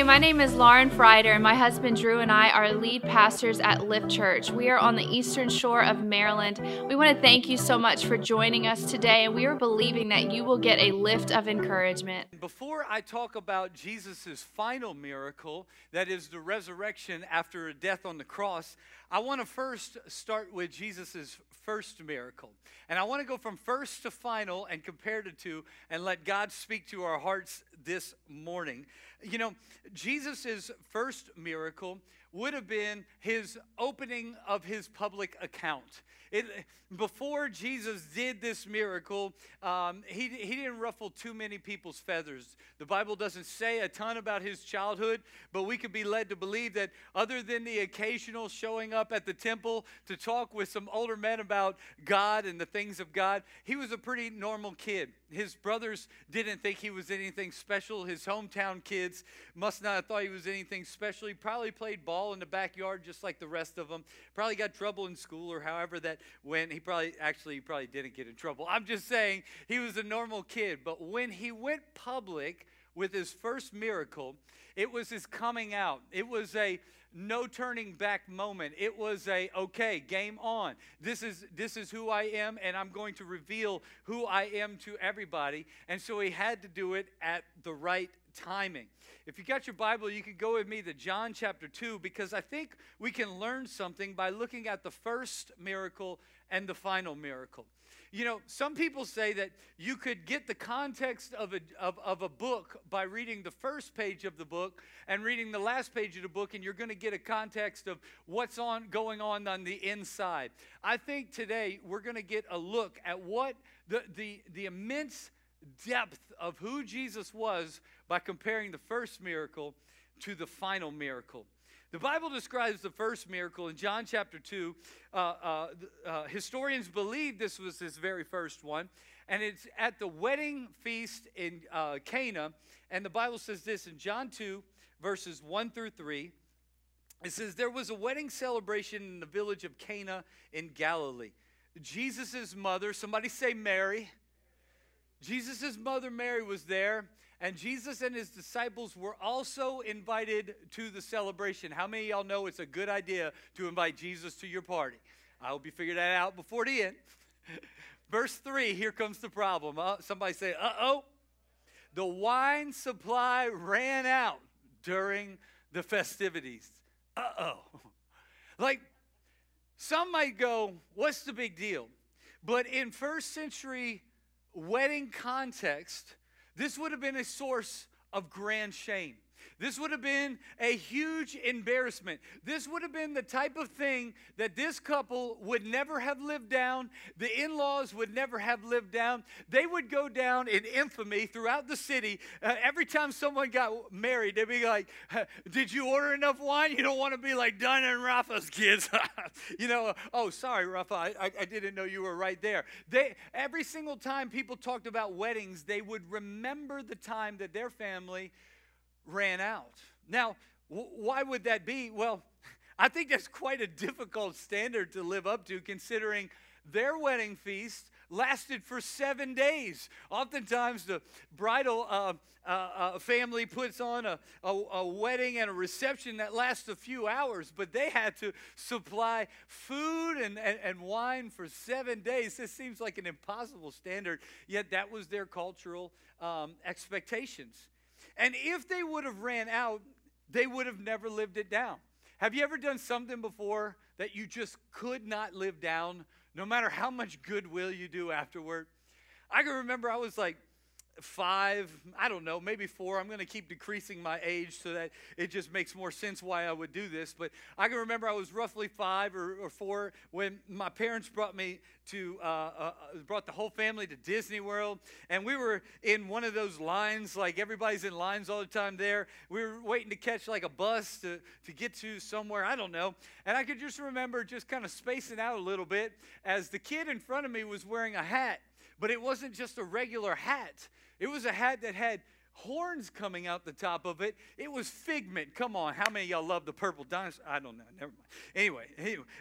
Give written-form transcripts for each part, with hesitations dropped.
Hi, my name is Lauren Fryder, and my husband Drew and I are lead pastors at Lift Church. We are on the eastern shore of Maryland. We want to thank you so much for joining us today, and we are believing that you will get a lift of encouragement. Before I talk about Jesus' final miracle, that is the resurrection after a death on the cross, I want to first start with Jesus' first miracle. And I want to go from first to final and compare the two and let God speak to our hearts this morning. You know, Jesus' first miracle would have been his opening of his public account. Before Jesus did this miracle, he didn't ruffle too many people's feathers. The Bible doesn't say a ton about his childhood, but we could be led to believe that other than the occasional showing up at the temple to talk with some older men about God and the things of God, he was a pretty normal kid. His brothers didn't think he was anything special. His hometown kids must not have thought he was anything special. He probably played ball in the backyard just like the rest of them. Probably got trouble in school or however that went. He probably didn't get in trouble. I'm just saying he was a normal kid. But when he went public with his first miracle, it was his coming out. It was a no turning back moment. It was a, okay, game on. This is who I am, and I'm going to reveal who I am to everybody. And so he had to do it at the right timing. If you got your Bible, you can go with me to John chapter 2, because I think we can learn something by looking at the first miracle and the final miracle. You know, some people say that you could get the context of a book by reading the first page of the book and reading the last page of the book, and you're going to get a context of what's going on the inside. I think today we're going to get a look at what the immense depth of who Jesus was by comparing the first miracle to the final miracle. The Bible describes the first miracle in John chapter 2. Historians believe this was his very first one. And it's at the wedding feast in Cana. And the Bible says this in John 2, verses 1 through 3. It says, there was a wedding celebration in the village of Cana in Galilee. Jesus' mother, somebody say Mary. Jesus' mother Mary was there, and Jesus and his disciples were also invited to the celebration. How many of y'all know it's a good idea to invite Jesus to your party? I hope you figure that out before the end. Verse 3, here comes the problem. Somebody say, uh-oh. The wine supply ran out during the festivities. Uh-oh. Like, some might go, what's the big deal? But in first century wedding context, this would have been a source of grand shame. This would have been a huge embarrassment. This would have been the type of thing that this couple would never have lived down. The in-laws would never have lived down. They would go down in infamy throughout the city. Every time someone got married, they'd be like, did you order enough wine? You don't want to be like Dinah and Rafa's kids. You know, oh, sorry, Rafa, I didn't know you were right there. Every single time people talked about weddings, they would remember the time that their family ran out. Now, why would that be? Well, I think that's quite a difficult standard to live up to, considering their wedding feast lasted for 7 days. Oftentimes, the bridal family puts on a wedding and a reception that lasts a few hours, but they had to supply food and wine for 7 days. This seems like an impossible standard, yet that was their cultural expectations. And if they would have ran out, they would have never lived it down. Have you ever done something before that you just could not live down, no matter how much goodwill you do afterward? I can remember I was like 5, I don't know, maybe 4. I'm going to keep decreasing my age so that it just makes more sense why I would do this. But I can remember I was roughly 5 or 4 when my parents brought me to brought the whole family to Disney World, and we were in one of those lines, like everybody's in lines all the time there. We were waiting to catch like a bus to get to somewhere, I don't know. And I could just remember just kind of spacing out a little bit as the kid in front of me was wearing a hat. But it wasn't just a regular hat. It was a hat that had horns coming out the top of it. It was Figment. Come on, how many of y'all love the purple dinosaur? I don't know. Never mind. Anyway,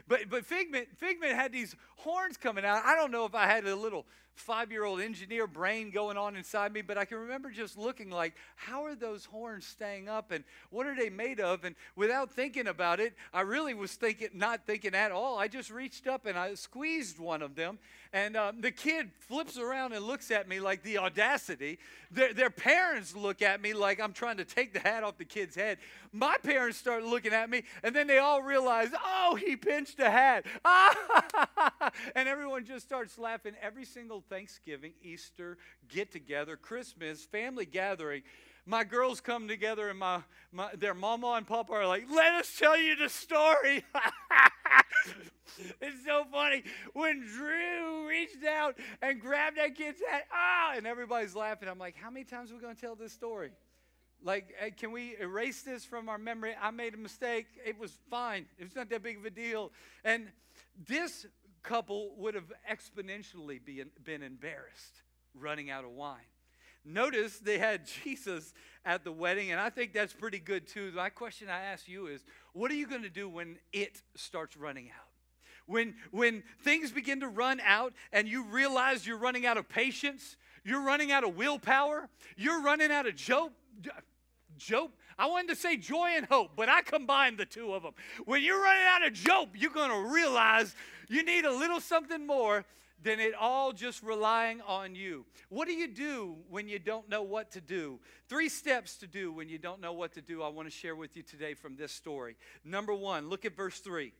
but Figment had these horns coming out. I don't know if I had a little five-year-old engineer brain going on inside me, but I can remember just looking like, how are those horns staying up, and what are they made of? And without thinking about it, I really was not thinking at all. I just reached up and I squeezed one of them, and the kid flips around and looks at me like the audacity. Their parents look at me like I'm trying to take the hat off the kid's head. My parents start looking at me, and then they all realize, oh, he pinched a hat. And everyone just starts laughing. Every single Thanksgiving, Easter, get-together, Christmas, family gathering, my girls come together, and their mama and papa are like, let us tell you the story. It's so funny. When Drew reached out and grabbed that kid's hat, and everybody's laughing. I'm like, how many times are we going to tell this story? Like, can we erase this from our memory? I made a mistake. It was fine. It's not that big of a deal. And this couple would have exponentially been embarrassed running out of wine. Notice they had Jesus at the wedding, and I think that's pretty good too. My question I ask you is, what are you going to do when it starts running out? When things begin to run out and you realize you're running out of patience, you're running out of willpower, you're running out of Job. I wanted to say joy and hope, but I combined the two of them. When you're running out of Job, you're going to realize you need a little something more than it all just relying on you. What do you do when you don't know what to do? 3 steps to do when you don't know what to do I want to share with you today from this story. Number 1, look at verse 3.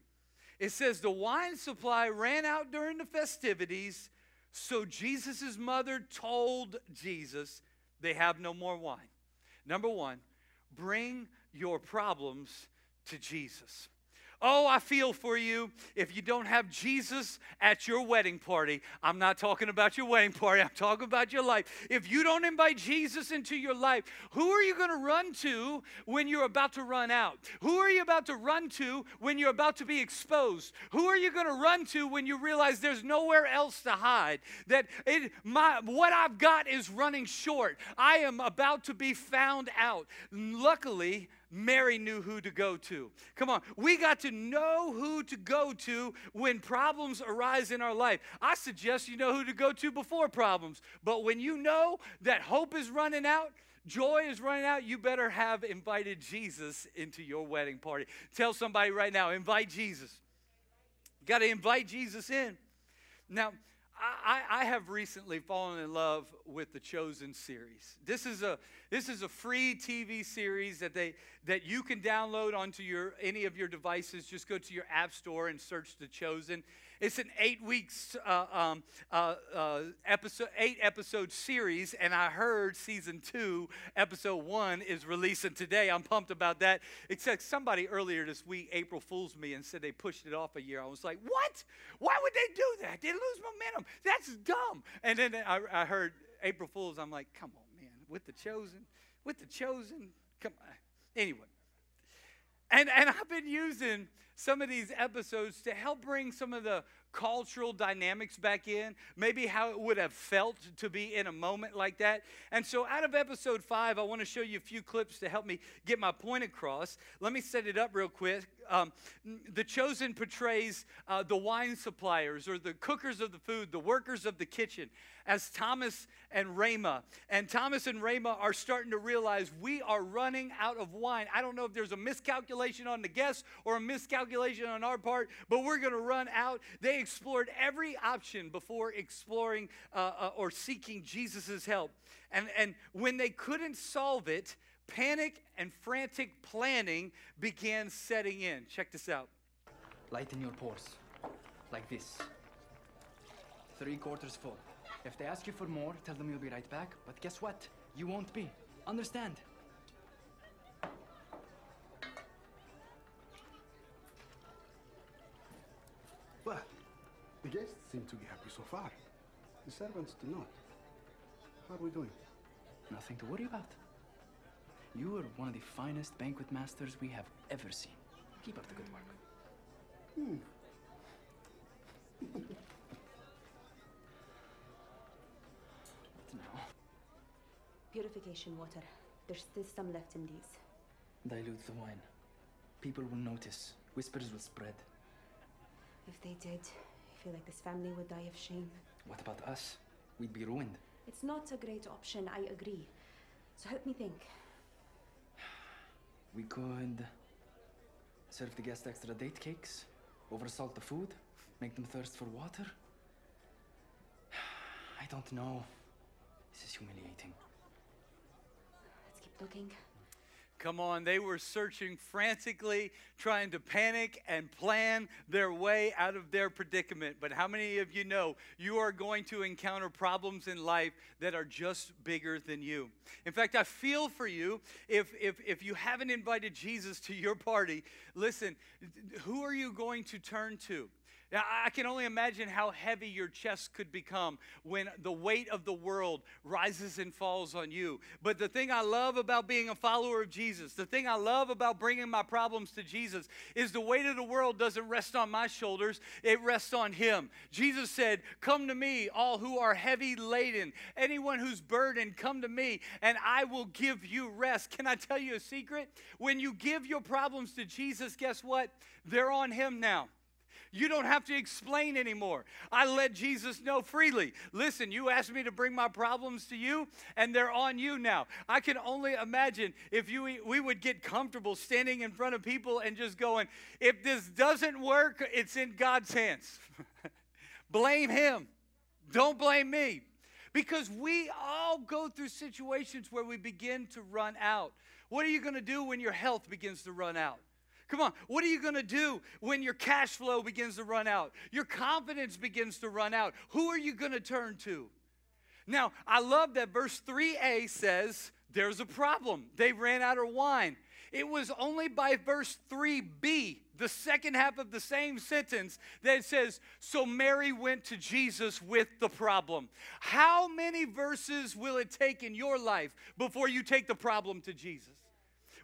It says, the wine supply ran out during the festivities, so Jesus' mother told Jesus, they have no more wine. Number 1, bring your problems to Jesus. Oh, I feel for you. If you don't have Jesus at your wedding party, I'm not talking about your wedding party, I'm talking about your life. If you don't invite Jesus into your life, who are you going to run to when you're about to run out? Who are you about to run to when you're about to be exposed? Who are you going to run to when you realize there's nowhere else to hide? That what I've got is running short. I am about to be found out. Luckily, Mary knew who to go to. Come on, we got to know who to go to when problems arise in our life. I suggest you know who to go to before problems. But when you know that hope is running out, joy is running out, you better have invited Jesus into your wedding party. Tell somebody right now, invite Jesus. You got to invite Jesus in. Now, I have recently fallen in love with The Chosen series. This is a free TV series that you can download onto any of your devices. Just go to your app store and search The Chosen. It's an 8-episode series, and I heard season 2, episode 1 is releasing today. I'm pumped about that. Except somebody earlier this week, April Fools me and said they pushed it off a year. I was like, what? Why would they do that? They lose momentum. That's dumb. And then I heard April Fools. I'm like, come on, man, with The Chosen, come on. Anyway. And I've been using some of these episodes to help bring some of the cultural dynamics back in, maybe how it would have felt to be in a moment like that. And so out of episode 5, I want to show you a few clips to help me get my point across. Let me set it up real quick. The Chosen portrays the wine suppliers, or the cookers of the food, the workers of the kitchen, as Thomas and Rema. And Thomas and Rema are starting to realize we are running out of wine. I don't know if there's a miscalculation on the guests or a miscalculation on our part, but we're going to run out. They explored every option before exploring or seeking Jesus' help. And when they couldn't solve it, panic and frantic planning began setting in. Check this out. Lighten your pores, like this. 3/4 full. If they ask you for more, tell them you'll be right back, but guess what? You won't be. Understand? Well, the guests seem to be happy so far. The servants do not. How are we doing? Nothing to worry about. You are one of the finest banquet masters we have ever seen. Keep up the good work. Now, Purification water. There's still some left in these. Dilute the wine. People will notice. Whispers will spread. If they did, I feel like this family would die of shame. What about us? We'd be ruined. It's not a great option, I agree. So help me think. We could serve the guests extra date cakes, oversalt the food, make them thirst for water. I don't know. This is humiliating. Let's keep looking. Come on, they were searching frantically, trying to panic and plan their way out of their predicament. But how many of you know you are going to encounter problems in life that are just bigger than you? In fact, I feel for you if you haven't invited Jesus to your party. Listen, who are you going to turn to? Now, I can only imagine how heavy your chest could become when the weight of the world rises and falls on you. But the thing I love about being a follower of Jesus, the thing I love about bringing my problems to Jesus, is the weight of the world doesn't rest on my shoulders, it rests on Him. Jesus said, "Come to me, all who are heavy laden. Anyone who's burdened, come to me, and I will give you rest." Can I tell you a secret? When you give your problems to Jesus, guess what? They're on Him now. You don't have to explain anymore. I let Jesus know freely. Listen, you asked me to bring my problems to you, and they're on you now. I can only imagine if we would get comfortable standing in front of people and just going, if this doesn't work, it's in God's hands. Blame Him. Don't blame me. Because we all go through situations where we begin to run out. What are you going to do when your health begins to run out? Come on, what are you going to do when your cash flow begins to run out? Your confidence begins to run out. Who are you going to turn to? Now, I love that verse 3a says there's a problem. They ran out of wine. It was only by verse 3b, the second half of the same sentence, that it says, so Mary went to Jesus with the problem. How many verses will it take in your life before you take the problem to Jesus?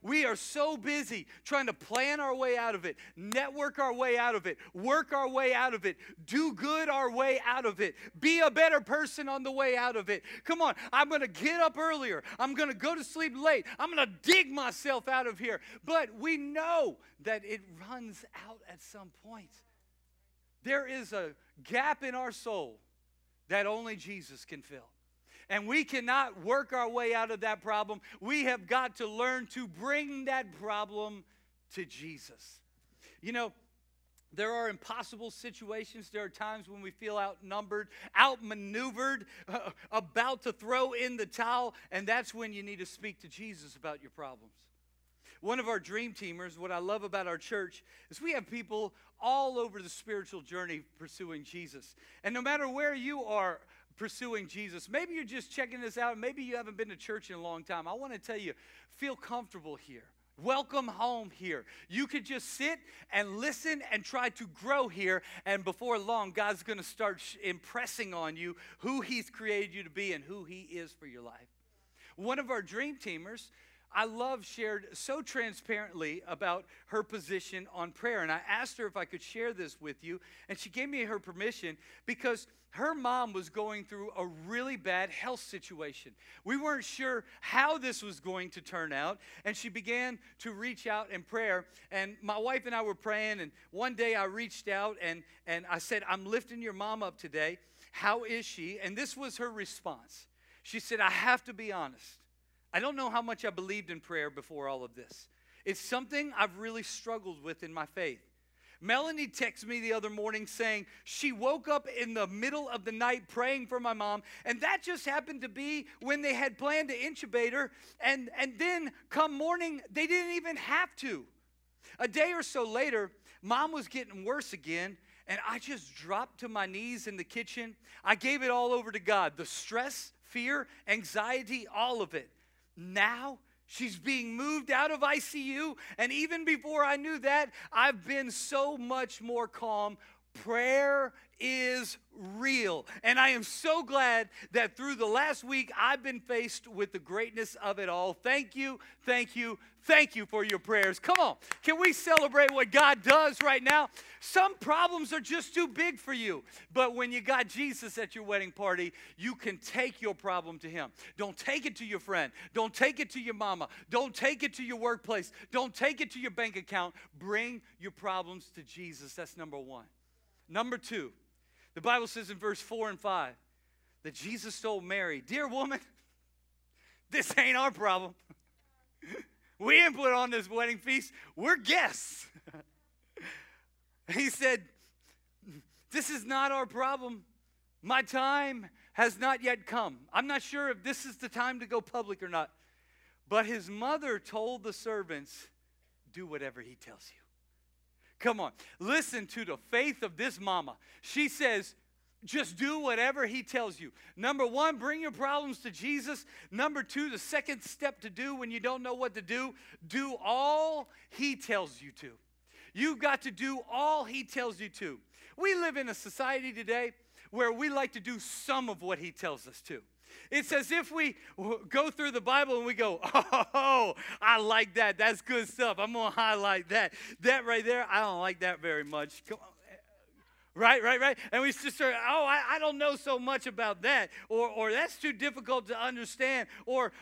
We are so busy trying to plan our way out of it, network our way out of it, work our way out of it, do good our way out of it, be a better person on the way out of it. Come on, I'm going to get up earlier. I'm going to go to sleep late. I'm going to dig myself out of here. But we know that it runs out at some point. There is a gap in our soul that only Jesus can fill. And we cannot work our way out of that problem. We have got to learn to bring that problem to Jesus. You know, there are impossible situations. There are times when we feel outnumbered, outmaneuvered, about to throw in the towel. And that's when you need to speak to Jesus about your problems. One of our dream teamers, what I love about our church, is we have people all over the spiritual journey pursuing Jesus. And no matter where you are pursuing Jesus, maybe you're just checking this out, maybe you haven't been to church in a long time, I want to tell you, feel comfortable here. Welcome home here. You could just sit and listen and try to grow here, and before long, God's going to start impressing on you who He's created you to be and who He is for your life. One of our dream teamers, I love, shared so transparently about her position on prayer. And I asked her if I could share this with you. And she gave me her permission because her mom was going through a really bad health situation. We weren't sure how this was going to turn out. And she began to reach out in prayer. And my wife and I were praying. And one day I reached out and I said, I'm lifting your mom up today. How is she? And this was her response. She said, I have to be honest. I don't know how much I believed in prayer before all of this. It's something I've really struggled with in my faith. Melanie texted me the other morning saying she woke up in the middle of the night praying for my mom, and that just happened to be when they had planned to intubate her, and then come morning, they didn't even have to. A day or so later, mom was getting worse again, and I just dropped to my knees in the kitchen. I gave it all over to God, the stress, fear, anxiety, all of it. Now she's being moved out of ICU, and even before I knew that, I've been so much more calm Prayer is real. And I am so glad that through the last week, I've been faced with the greatness of it all. Thank you, thank you, thank you for your prayers. Come on, can we celebrate what God does right now? Some problems are just too big for you. But when you got Jesus at your wedding party, you can take your problem to him. Don't take it to your friend. Don't take it to your mama. Don't take it to your workplace. Don't take it to your bank account. Bring your problems to Jesus. That's number one. Number two, the Bible says in verse 4 and 5 that Jesus told Mary, "Dear woman, this ain't our problem. We didn't put on this wedding feast. We're guests." He said, "This is not our problem. My time has not yet come." I'm not sure if this is the time to go public or not. But his mother told the servants, "Do whatever he tells you." Come on, listen to the faith of this mama. She says, just do whatever he tells you. Number one, bring your problems to Jesus. Number two, the second step to do when you don't know what to do, do all he tells you to. You've got to do all he tells you to. We live in a society today where we like to do some of what he tells us to. It's as if we go through the Bible and we go, oh, I like that. That's good stuff. I'm going to highlight that. That right there, I don't like that very much. Come on. Right. And we just start, oh, I don't know so much about that. Or that's too difficult to understand. Or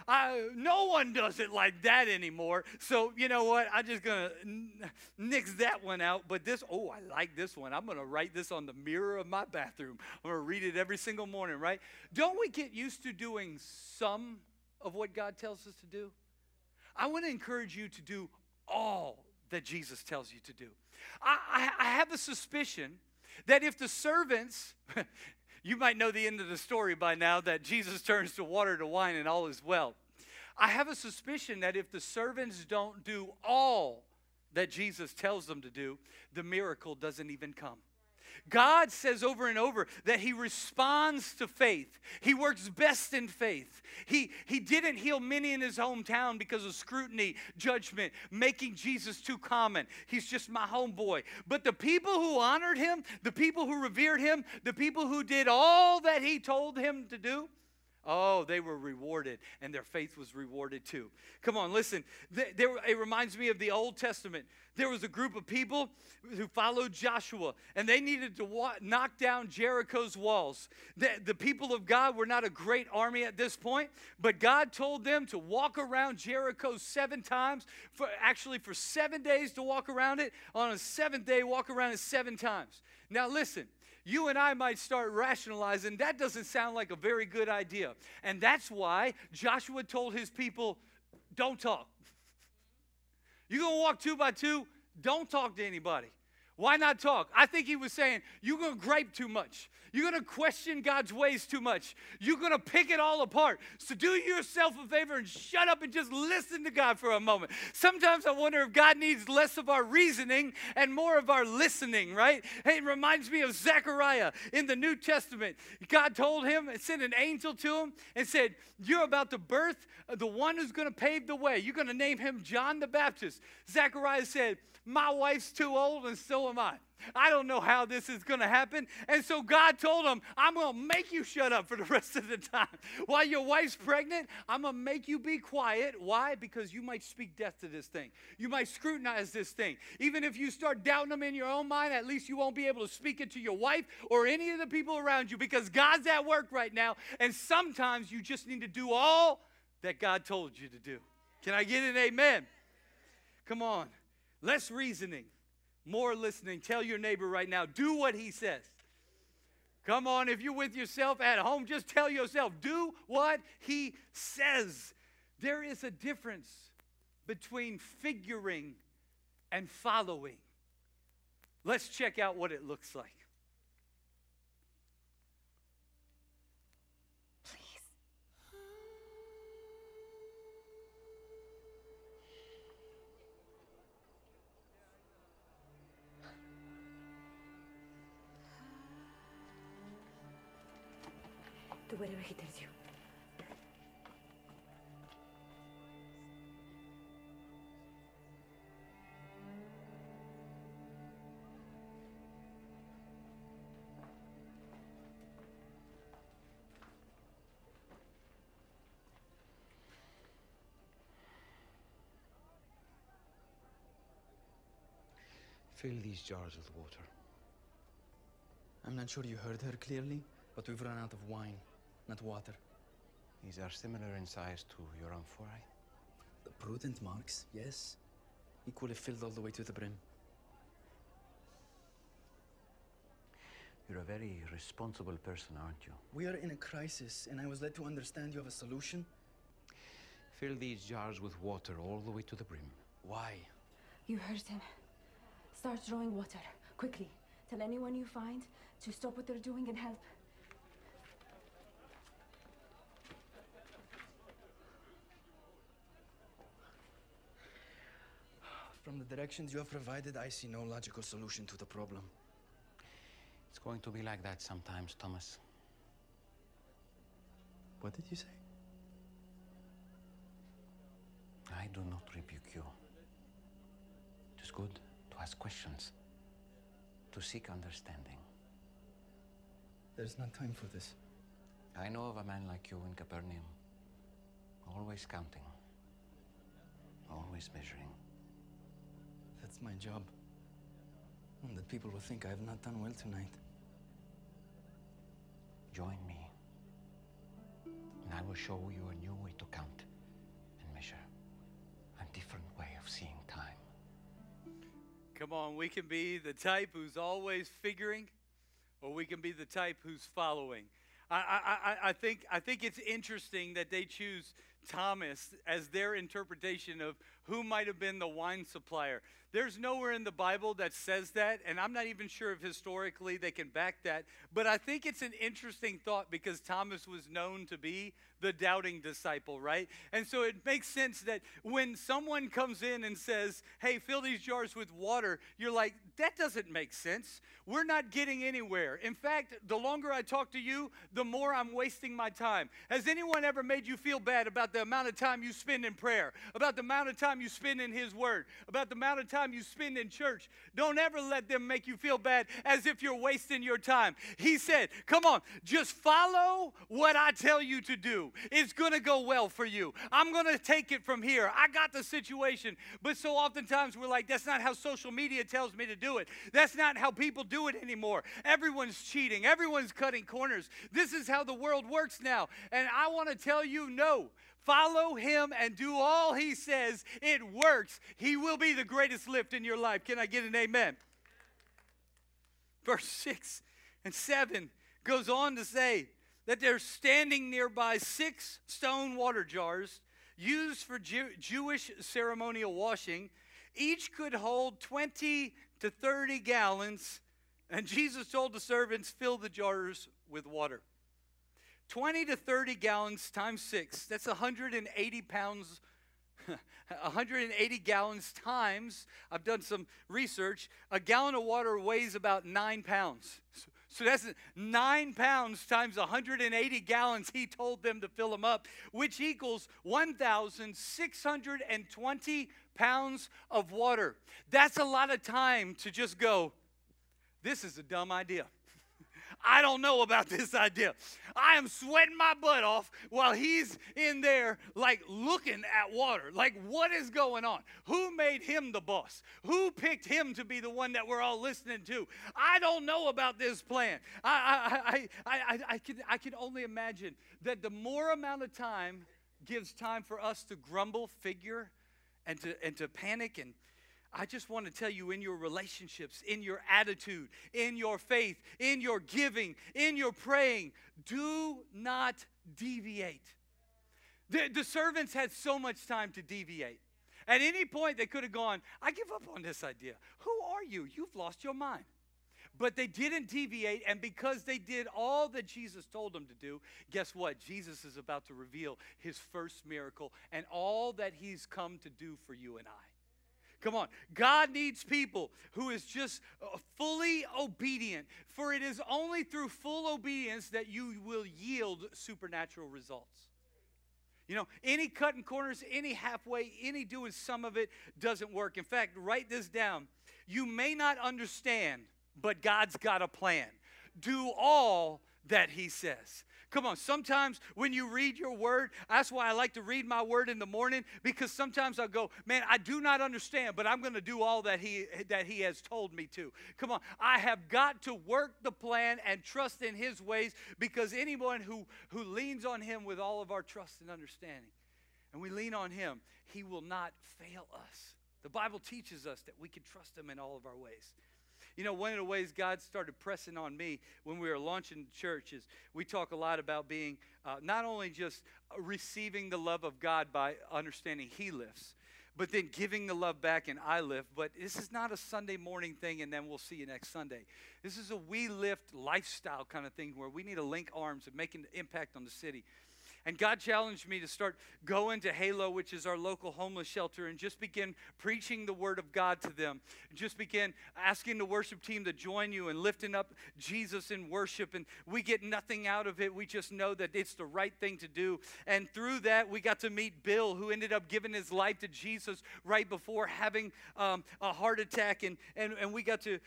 no one does it like that anymore. So you know what? I'm just going to nix that one out. But this, oh, I like this one. I'm going to write this on the mirror of my bathroom. I'm going to read it every single morning, right? Don't we get used to doing some of what God tells us to do? I want to encourage you to do all that Jesus tells you to do. I have a suspicion that if the servants, you might know the end of the story by now, that Jesus turns to water to wine and all is well. I have a suspicion that if the servants don't do all that Jesus tells them to do, the miracle doesn't even come. God says over and over that he responds to faith. He works best in faith. He didn't heal many in his hometown because of scrutiny, judgment, making Jesus too common. He's just my homeboy. But the people who honored him, the people who revered him, the people who did all that he told him to do, oh, they were rewarded, and their faith was rewarded too. Come on, listen. It reminds me of the Old Testament. There was a group of people who followed Joshua, and they needed to knock down Jericho's walls. The people of God were not a great army at this point, but God told them to walk around Jericho 7 times, for 7 days to walk around it. On a 7th day, walk around it 7 times. Now listen. You and I might start rationalizing, that doesn't sound like a very good idea. And that's why Joshua told his people, don't talk. You're going to walk 2 by 2, don't talk to anybody. Why not talk? I think he was saying, you're going to gripe too much. You're going to question God's ways too much. You're going to pick it all apart. So do yourself a favor and shut up and just listen to God for a moment. Sometimes I wonder if God needs less of our reasoning and more of our listening, right? Hey, it reminds me of Zechariah in the New Testament. God told him and sent an angel to him and said, you're about to birth the one who's going to pave the way. You're going to name him John the Baptist. Zechariah said, my wife's too old and so am I. I don't know how this is going to happen. And so God told him, I'm going to make you shut up for the rest of the time. While your wife's pregnant, I'm going to make you be quiet. Why? Because you might speak death to this thing. You might scrutinize this thing. Even if you start doubting them in your own mind, at least you won't be able to speak it to your wife or any of the people around you because God's at work right now. And sometimes you just need to do all that God told you to do. Can I get an amen? Come on. Less reasoning, more listening. Tell your neighbor right now, do what he says. Come on, if you're with yourself at home, just tell yourself, do what he says. There is a difference between figuring and following. Let's check out what it looks like. Do whatever he tells you. Fill these jars with water. I'm not sure you heard her clearly, but we've run out of wine, not water. These are similar in size to your amphorae. The prudent marks, yes. Equally filled all the way to the brim. You're a very responsible person, aren't you? We are in a crisis, and I was led to understand you have a solution. Fill these jars with water all the way to the brim. Why? You heard him. Start drawing water, quickly. Tell anyone you find to stop what they're doing and help. From the directions you have provided, I see no logical solution to the problem. It's going to be like that sometimes, Thomas. What did you say? I do not rebuke you. It is good to ask questions, to seek understanding. There's not time for this. I know of a man like you in Capernaum, always counting, always measuring. That's my job, and that people will think I have not done well tonight. Join me, and I will show you a new way to count and measure, a different way of seeing time. Come on, we can be the type who's always figuring, or we can be the type who's following. I think it's interesting that they choose Thomas as their interpretation of who might have been the wine supplier. There's nowhere in the Bible that says that, and I'm not even sure if historically they can back that. But I think it's an interesting thought because Thomas was known to be the doubting disciple, right? And so it makes sense that when someone comes in and says, hey, fill these jars with water, you're like, that doesn't make sense. We're not getting anywhere. In fact, the longer I talk to you, the more I'm wasting my time. Has anyone ever made you feel bad about the amount of time you spend in prayer, about the amount of time you spend in His Word, about the amount of time you spend in church? Don't ever let them make you feel bad as if you're wasting your time. He said, come on, just follow what I tell you to do. It's going to go well for you. I'm going to take it from here. I got the situation. But so oftentimes we're like, that's not how social media tells me to do it. That's not how people do it anymore. Everyone's cheating. Everyone's cutting corners. This is how the world works now. And I want to tell you, no. Follow Him and do all He says. It works. He will be the greatest lift in your life. Can I get an amen? Verse 6 and 7 goes on to say that they're standing nearby 6 stone water jars used for Jewish ceremonial washing. Each could hold 20 to 30 gallons. And Jesus told the servants, fill the jars with water. 20 to 30 gallons times 6, that's 180 pounds, 180 gallons times, I've done some research, a gallon of water weighs about 9 pounds. So that's 9 pounds times 180 gallons He told them to fill them up, which equals 1,620 pounds of water. That's a lot of time to just go, this is a dumb idea. I don't know about this idea. I am sweating my butt off while He's in there like looking at water. Like, what is going on? Who made Him the boss? Who picked Him to be the one that we're all listening to? I don't know about this plan. I can only imagine that the more amount of time gives time for us to grumble, figure, and to panic. And I just want to tell you, in your relationships, in your attitude, in your faith, in your giving, in your praying, do not deviate. The servants had so much time to deviate. At any point, they could have gone, I give up on this idea. Who are you? You've lost your mind. But they didn't deviate, and because they did all that Jesus told them to do, guess what? Jesus is about to reveal His first miracle and all that He's come to do for you and I. Come on. God needs people who is just fully obedient, for it is only through full obedience that you will yield supernatural results. You know, any cutting corners, any halfway, any doing some of it doesn't work. In fact, write this down. You may not understand, but God's got a plan. Do all that he says. Come on, sometimes when you read your word, that's why I like to read my word in the morning, because sometimes I go, man, I do not understand, but I'm going to do all that he has told me to. Come on, I have got to work the plan and trust in his ways, because anyone who leans on him with all of our trust and understanding, and we lean on him, he will not fail us. The Bible teaches us that we can trust him in all of our ways. You know, one of the ways God started pressing on me when we were launching the church is we talk a lot about being not only just receiving the love of God by understanding he lifts, but then giving the love back and I lift. But this is not a Sunday morning thing and then we'll see you next Sunday. This is a we lift lifestyle kind of thing where we need to link arms and make an impact on the city. And God challenged me to start going to Halo, which is our local homeless shelter, and just begin preaching the word of God to them. And just begin asking the worship team to join you and lifting up Jesus in worship. And we get nothing out of it. We just know that it's the right thing to do. And through that, we got to meet Bill, who ended up giving his life to Jesus right before having a heart attack. And we got to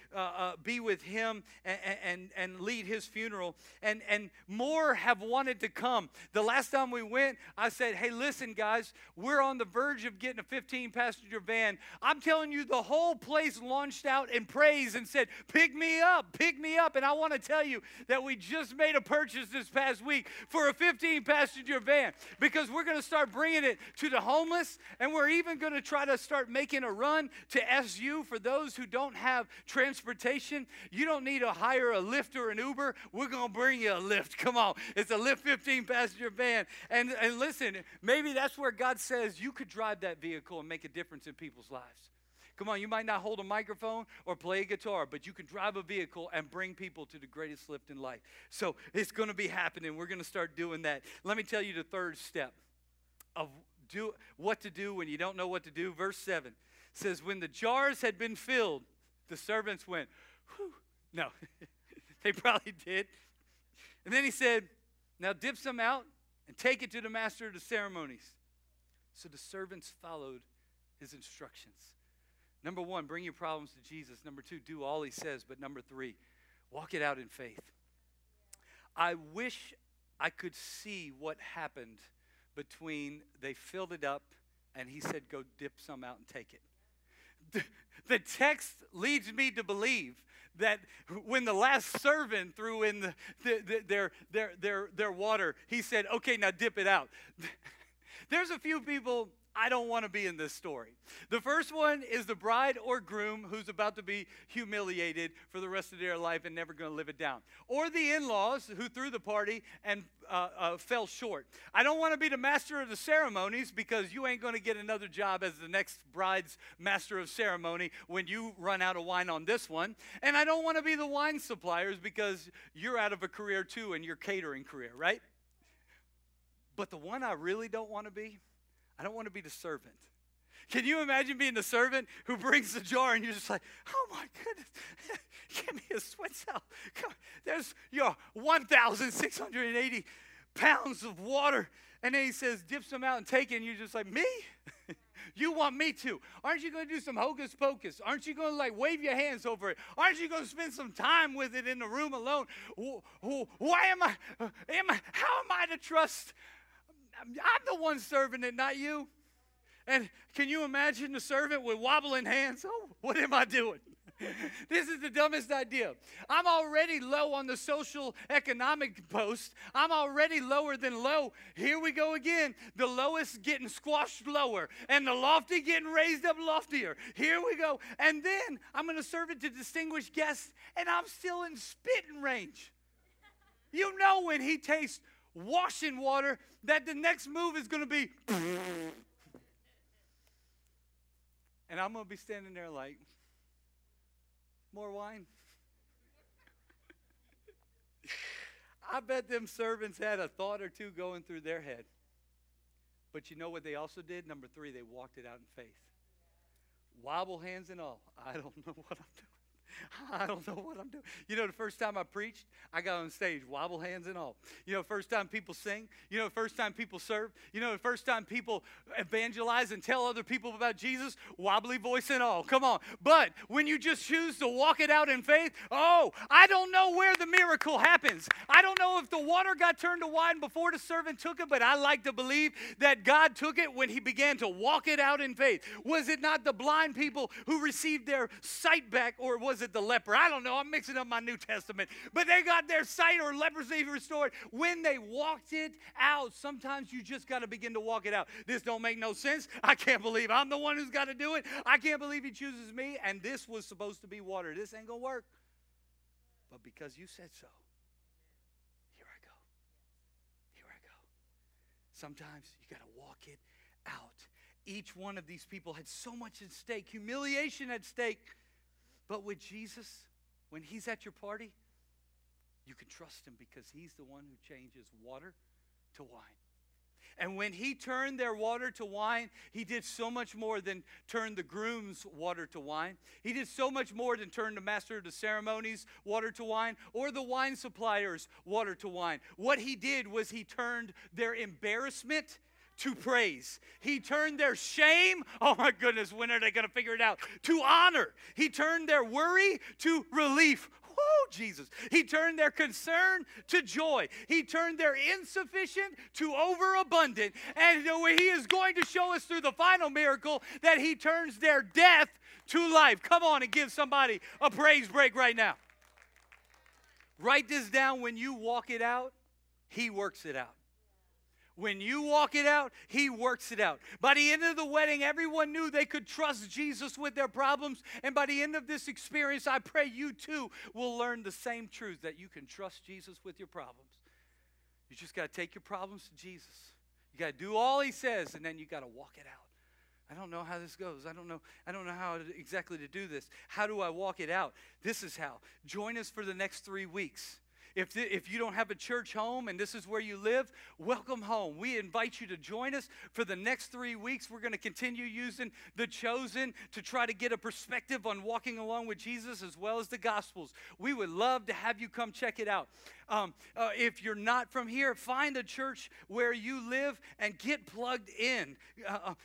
be with him and lead his funeral. And more have wanted to come. The last time we went, I said, hey, listen, guys, we're on the verge of getting a 15-passenger van. I'm telling you, the whole place launched out in praise and said, pick me up, and I want to tell you that we just made a purchase this past week for a 15-passenger van, because we're going to start bringing it to the homeless, and we're even going to try to start making a run to SU for those who don't have transportation. You don't need to hire a Lyft or an Uber. We're going to bring you a Lyft. Come on. It's a Lyft 15-passenger van. And listen, maybe that's where God says you could drive that vehicle and make a difference in people's lives. Come on, you might not hold a microphone or play a guitar, but you can drive a vehicle and bring people to the greatest lift in life. So it's going to be happening. We're going to start doing that. Let me tell you the third step of what to do when you don't know what to do. Verse 7 says, when the jars had been filled, the servants went, whew. No, they probably did. And then he said, now dip some out and take it to the master of the ceremonies. So the servants followed his instructions. Number one, bring your problems to Jesus. Number two, do all he says. But number three, walk it out in faith. I wish I could see what happened between they filled it up and he said, go dip some out and take it. The text leads me to believe that when the last servant threw in their water, he said, okay, now dip it out. There's a few people I don't want to be in this story. The first one is the bride or groom who's about to be humiliated for the rest of their life and never going to live it down. Or the in-laws who threw the party and fell short. I don't want to be the master of the ceremonies, because you ain't going to get another job as the next bride's master of ceremony when you run out of wine on this one. And I don't want to be the wine suppliers, because you're out of a career too in your catering career, right? But the one I really don't want to be, I don't want to be the servant. Can you imagine being the servant who brings the jar and you're just like, oh my goodness, give me a sweat cell. Come on. There's your 1,680 pounds of water. And then he says, dip some out and take it. And you're just like, me? You want me to? Aren't you going to do some hocus pocus? Aren't you going to like wave your hands over it? Aren't you going to spend some time with it in the room alone? Why how am I to trust? I'm the one serving it, not you. And can you imagine the servant with wobbling hands? Oh, what am I doing? This is the dumbest idea. I'm already low on the social economic post. I'm already lower than low. Here we go again. The lowest getting squashed lower, and the lofty getting raised up loftier. Here we go. And then I'm going to serve it to distinguished guests, and I'm still in spitting range. You know when he tastes washing water, that the next move is going to be, and I'm going to be standing there like, more wine? I bet them servants had a thought or two going through their head. But you know what they also did? Number three, they walked it out in faith. Wobble hands and all. I don't know what I'm doing. I don't know what I'm doing. You know, the first time I preached, I got on stage, wobble hands and all. You know, first time people sing. You know, the first time people serve. You know, the first time people evangelize and tell other people about Jesus, wobbly voice and all. Come on. But when you just choose to walk it out in faith, oh, I don't know where the miracle happens. I don't know if the water got turned to wine before the servant took it, but I like to believe that God took it when he began to walk it out in faith. Was it not the blind people who received their sight back, or was it the leper? I don't know. I'm mixing up my New Testament. But they got their sight or leprosy restored when they walked it out. Sometimes you just got to begin to walk it out. This don't make no sense. I can't believe I'm the one who's got to do it. I can't believe he chooses me. And this was supposed to be water. This ain't going to work. But because you said so, here I go. Here I go. Sometimes you got to walk it out. Each one of these people had so much at stake, humiliation at stake. But with Jesus, when he's at your party, you can trust him because he's the one who changes water to wine. And when he turned their water to wine, he did so much more than turn the groom's water to wine. He did so much more than turn the master of the ceremonies' water to wine or the wine supplier's water to wine. What he did was he turned their embarrassment to praise. He turned their shame, oh my goodness, when are they going to figure it out, to honor. He turned their worry to relief. Oh, Jesus. He turned their concern to joy. He turned their insufficient to overabundant. And he is going to show us through the final miracle that he turns their death to life. Come on and give somebody a praise break right now. Write this down. When you walk it out, he works it out. When you walk it out, he works it out. By the end of the wedding, everyone knew they could trust Jesus with their problems. And by the end of this experience, I pray you too will learn the same truth, that you can trust Jesus with your problems. You just got to take your problems to Jesus. You got to do all he says, and then you got to walk it out. I don't know how this goes. I don't know how exactly to do this. How do I walk it out? This is how. Join us for the next 3 weeks. If you don't have a church home and this is where you live, welcome home. We invite you to join us for the next 3 weeks. We're going to continue using The Chosen to try to get a perspective on walking along with Jesus as well as the Gospels. We would love to have you come check it out. If you're not from here, find a church where you live and get plugged in.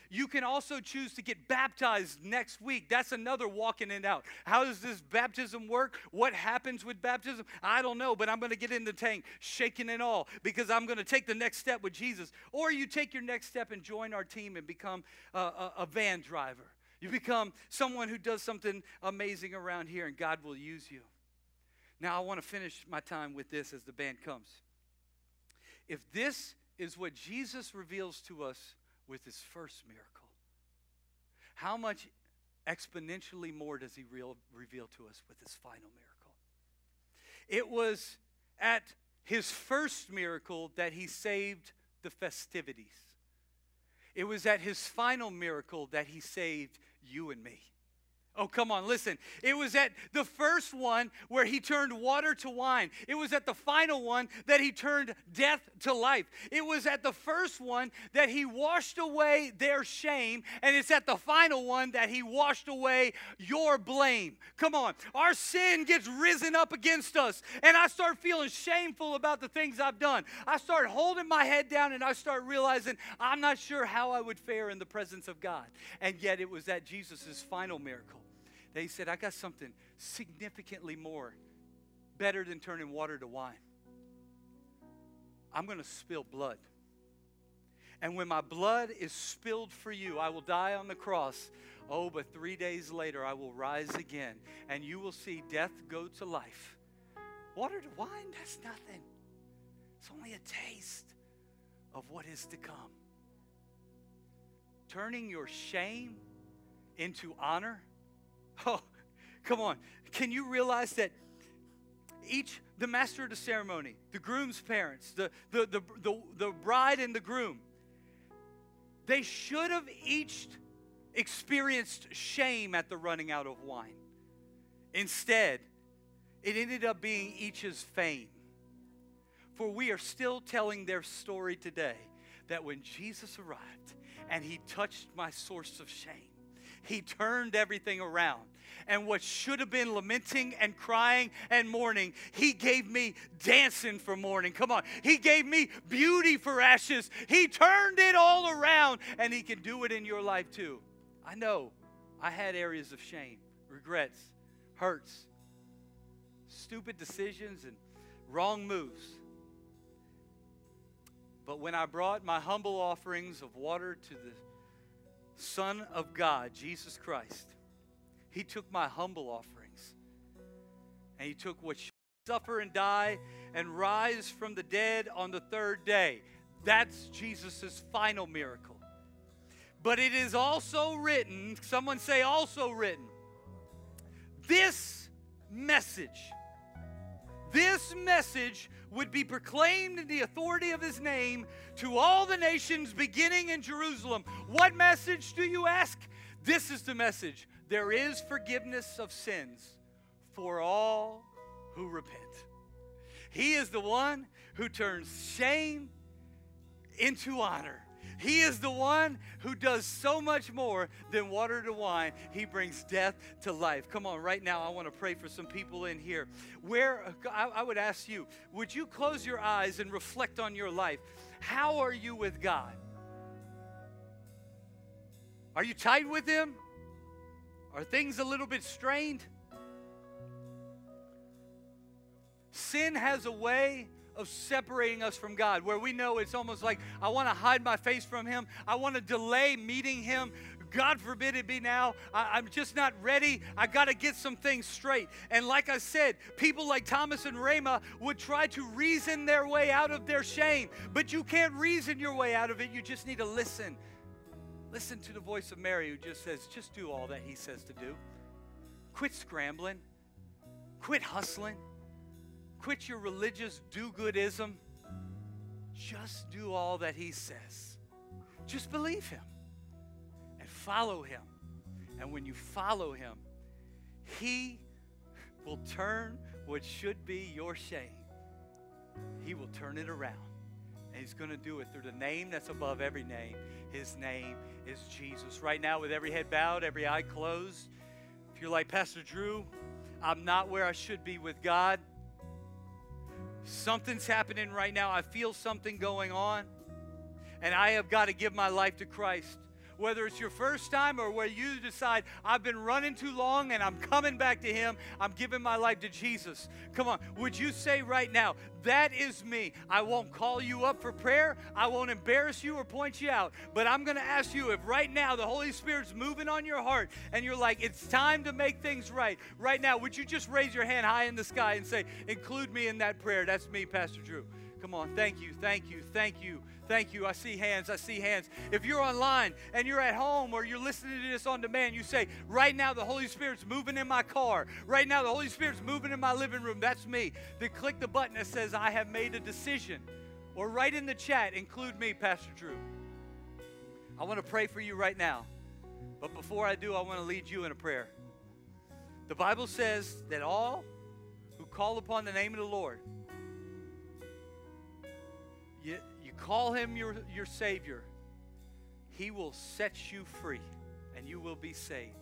You can also choose to get baptized next week. That's another walking it out. How does this baptism work? What happens with baptism? I don't know, but I'm going to get in the tank shaking and all because I'm going to take the next step with Jesus. Or you take your next step and join our team and become a van driver. You become someone who does something amazing around here, and God will use you. Now, I want to finish my time with this as the band comes. If this is what Jesus reveals to us with his first miracle, how much exponentially more does he reveal to us with his final miracle? It was at his first miracle that he saved the festivities. It was at his final miracle that he saved you and me. Oh, come on, listen. It was at the first one where he turned water to wine. It was at the final one that he turned death to life. It was at the first one that he washed away their shame. And it's at the final one that he washed away your blame. Come on. Our sin gets risen up against us. And I start feeling shameful about the things I've done. I start holding my head down and I start realizing I'm not sure how I would fare in the presence of God. And yet it was at Jesus' final miracle. They said, I got something significantly more, better than turning water to wine. I'm going to spill blood. And when my blood is spilled for you, I will die on the cross. Oh, but 3 days later, I will rise again. And you will see death go to life. Water to wine, that's nothing. It's only a taste of what is to come. Turning your shame into honor. Oh, come on. Can you realize that the master of the ceremony, the groom's parents, the bride and the groom, they should have each experienced shame at the running out of wine. Instead, it ended up being each's fame. For we are still telling their story today that when Jesus arrived and he touched my source of shame, He turned everything around. And what should have been lamenting and crying and mourning, He gave me dancing for mourning. Come on. He gave me beauty for ashes. He turned it all around, and He can do it in your life too. I know I had areas of shame, regrets, hurts, stupid decisions, and wrong moves. But when I brought my humble offerings of water to the Son of God, Jesus Christ, He took my humble offerings, and He took what should suffer and die and rise from the dead on the third day. That's Jesus' final miracle. But it is also written, someone say also written, this message would be proclaimed in the authority of His name to all the nations beginning in Jerusalem. What message do you ask? This is the message. There is forgiveness of sins for all who repent. He is the one who turns shame into honor. He is the one who does so much more than water to wine. He brings death to life. Come on, right now I want to pray for some people in here. Where I would ask you, would you close your eyes and reflect on your life? How are you with God? Are you tight with Him? Are things a little bit strained? Sin has a way of separating us from God, where we know it's almost like, I want to hide my face from Him. I want to delay meeting Him. God forbid it be now. I'm just not ready. I got to get some things straight. And like I said, people like Thomas and Rema would try to reason their way out of their shame. But you can't reason your way out of it. You just need to listen. Listen to the voice of Mary, who just says, just do all that He says to do. Quit scrambling. Quit hustling. Quit your religious do-goodism. Just do all that He says. Just believe Him and follow Him. And when you follow Him, He will turn what should be your shame. He will turn it around. And He's going to do it through the name that's above every name. His name is Jesus. Right now, with every head bowed, every eye closed, if you're like, Pastor Drew, I'm not where I should be with God. Something's happening right now. I feel something going on, and I have got to give my life to Christ. Whether it's your first time or where you decide, I've been running too long and I'm coming back to Him. I'm giving my life to Jesus. Come on. Would you say right now, that is me. I won't call you up for prayer. I won't embarrass you or point you out. But I'm going to ask you if right now the Holy Spirit's moving on your heart and you're like, it's time to make things right. Right now, would you just raise your hand high in the sky and say, include me in that prayer. That's me, Pastor Drew. Come on. Thank you. Thank you. Thank you. Thank you. I see hands. I see hands. If you're online and you're at home or you're listening to this on demand, you say, right now the Holy Spirit's moving in my car. Right now the Holy Spirit's moving in my living room. That's me. Then click the button that says, I have made a decision. Or write in the chat, include me, Pastor Drew. I want to pray for you right now. But before I do, I want to lead you in a prayer. The Bible says that all who call upon the name of the Lord, call Him your Savior. He will set you free, and you will be saved.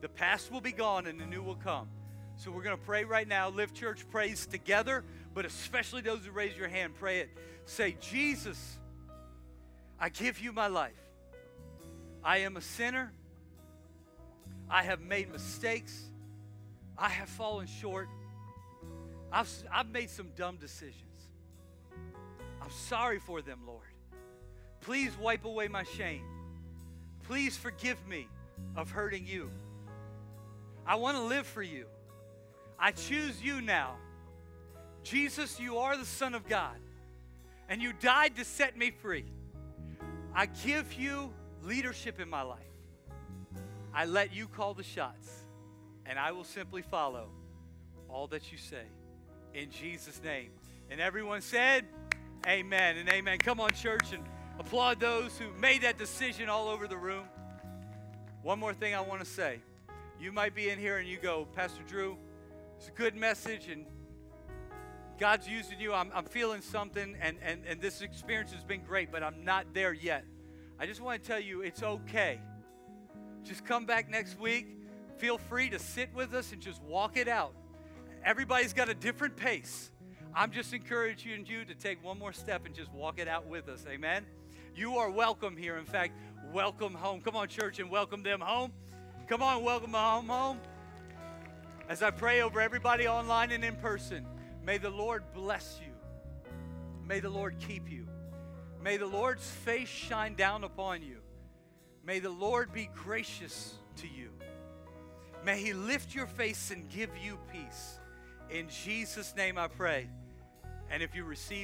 The past will be gone, and the new will come. So we're going to pray right now. Lift Church prays together, but especially those who raise your hand, pray it. Say, Jesus, I give you my life. I am a sinner. I have made mistakes. I have fallen short. I've made some dumb decisions. I'm sorry for them, Lord. Please wipe away my shame. Please forgive me of hurting you. I want to live for you. I choose you now. Jesus, you are the Son of God, and you died to set me free. I give you leadership in my life. I let you call the shots, and I will simply follow all that you say. In Jesus' name. And everyone said, amen and amen. Come on, church, and applaud those who made that decision all over the room. One more thing I want to say. You might be in here and you go, Pastor Drew, it's a good message, and God's using you. I'm feeling something, and this experience has been great, but I'm not there yet. I just want to tell you, it's okay Just come back next week. Feel free to sit with us and just walk it out. Everybody's got a different pace. I'm just encouraging you to take one more step and just walk it out with us. Amen? You are welcome here. In fact, welcome home. Come on, church, and welcome them home. Come on, welcome them home. As I pray over everybody online and in person, may the Lord bless you. May the Lord keep you. May the Lord's face shine down upon you. May the Lord be gracious to you. May He lift your face and give you peace. In Jesus' name I pray. And if you receive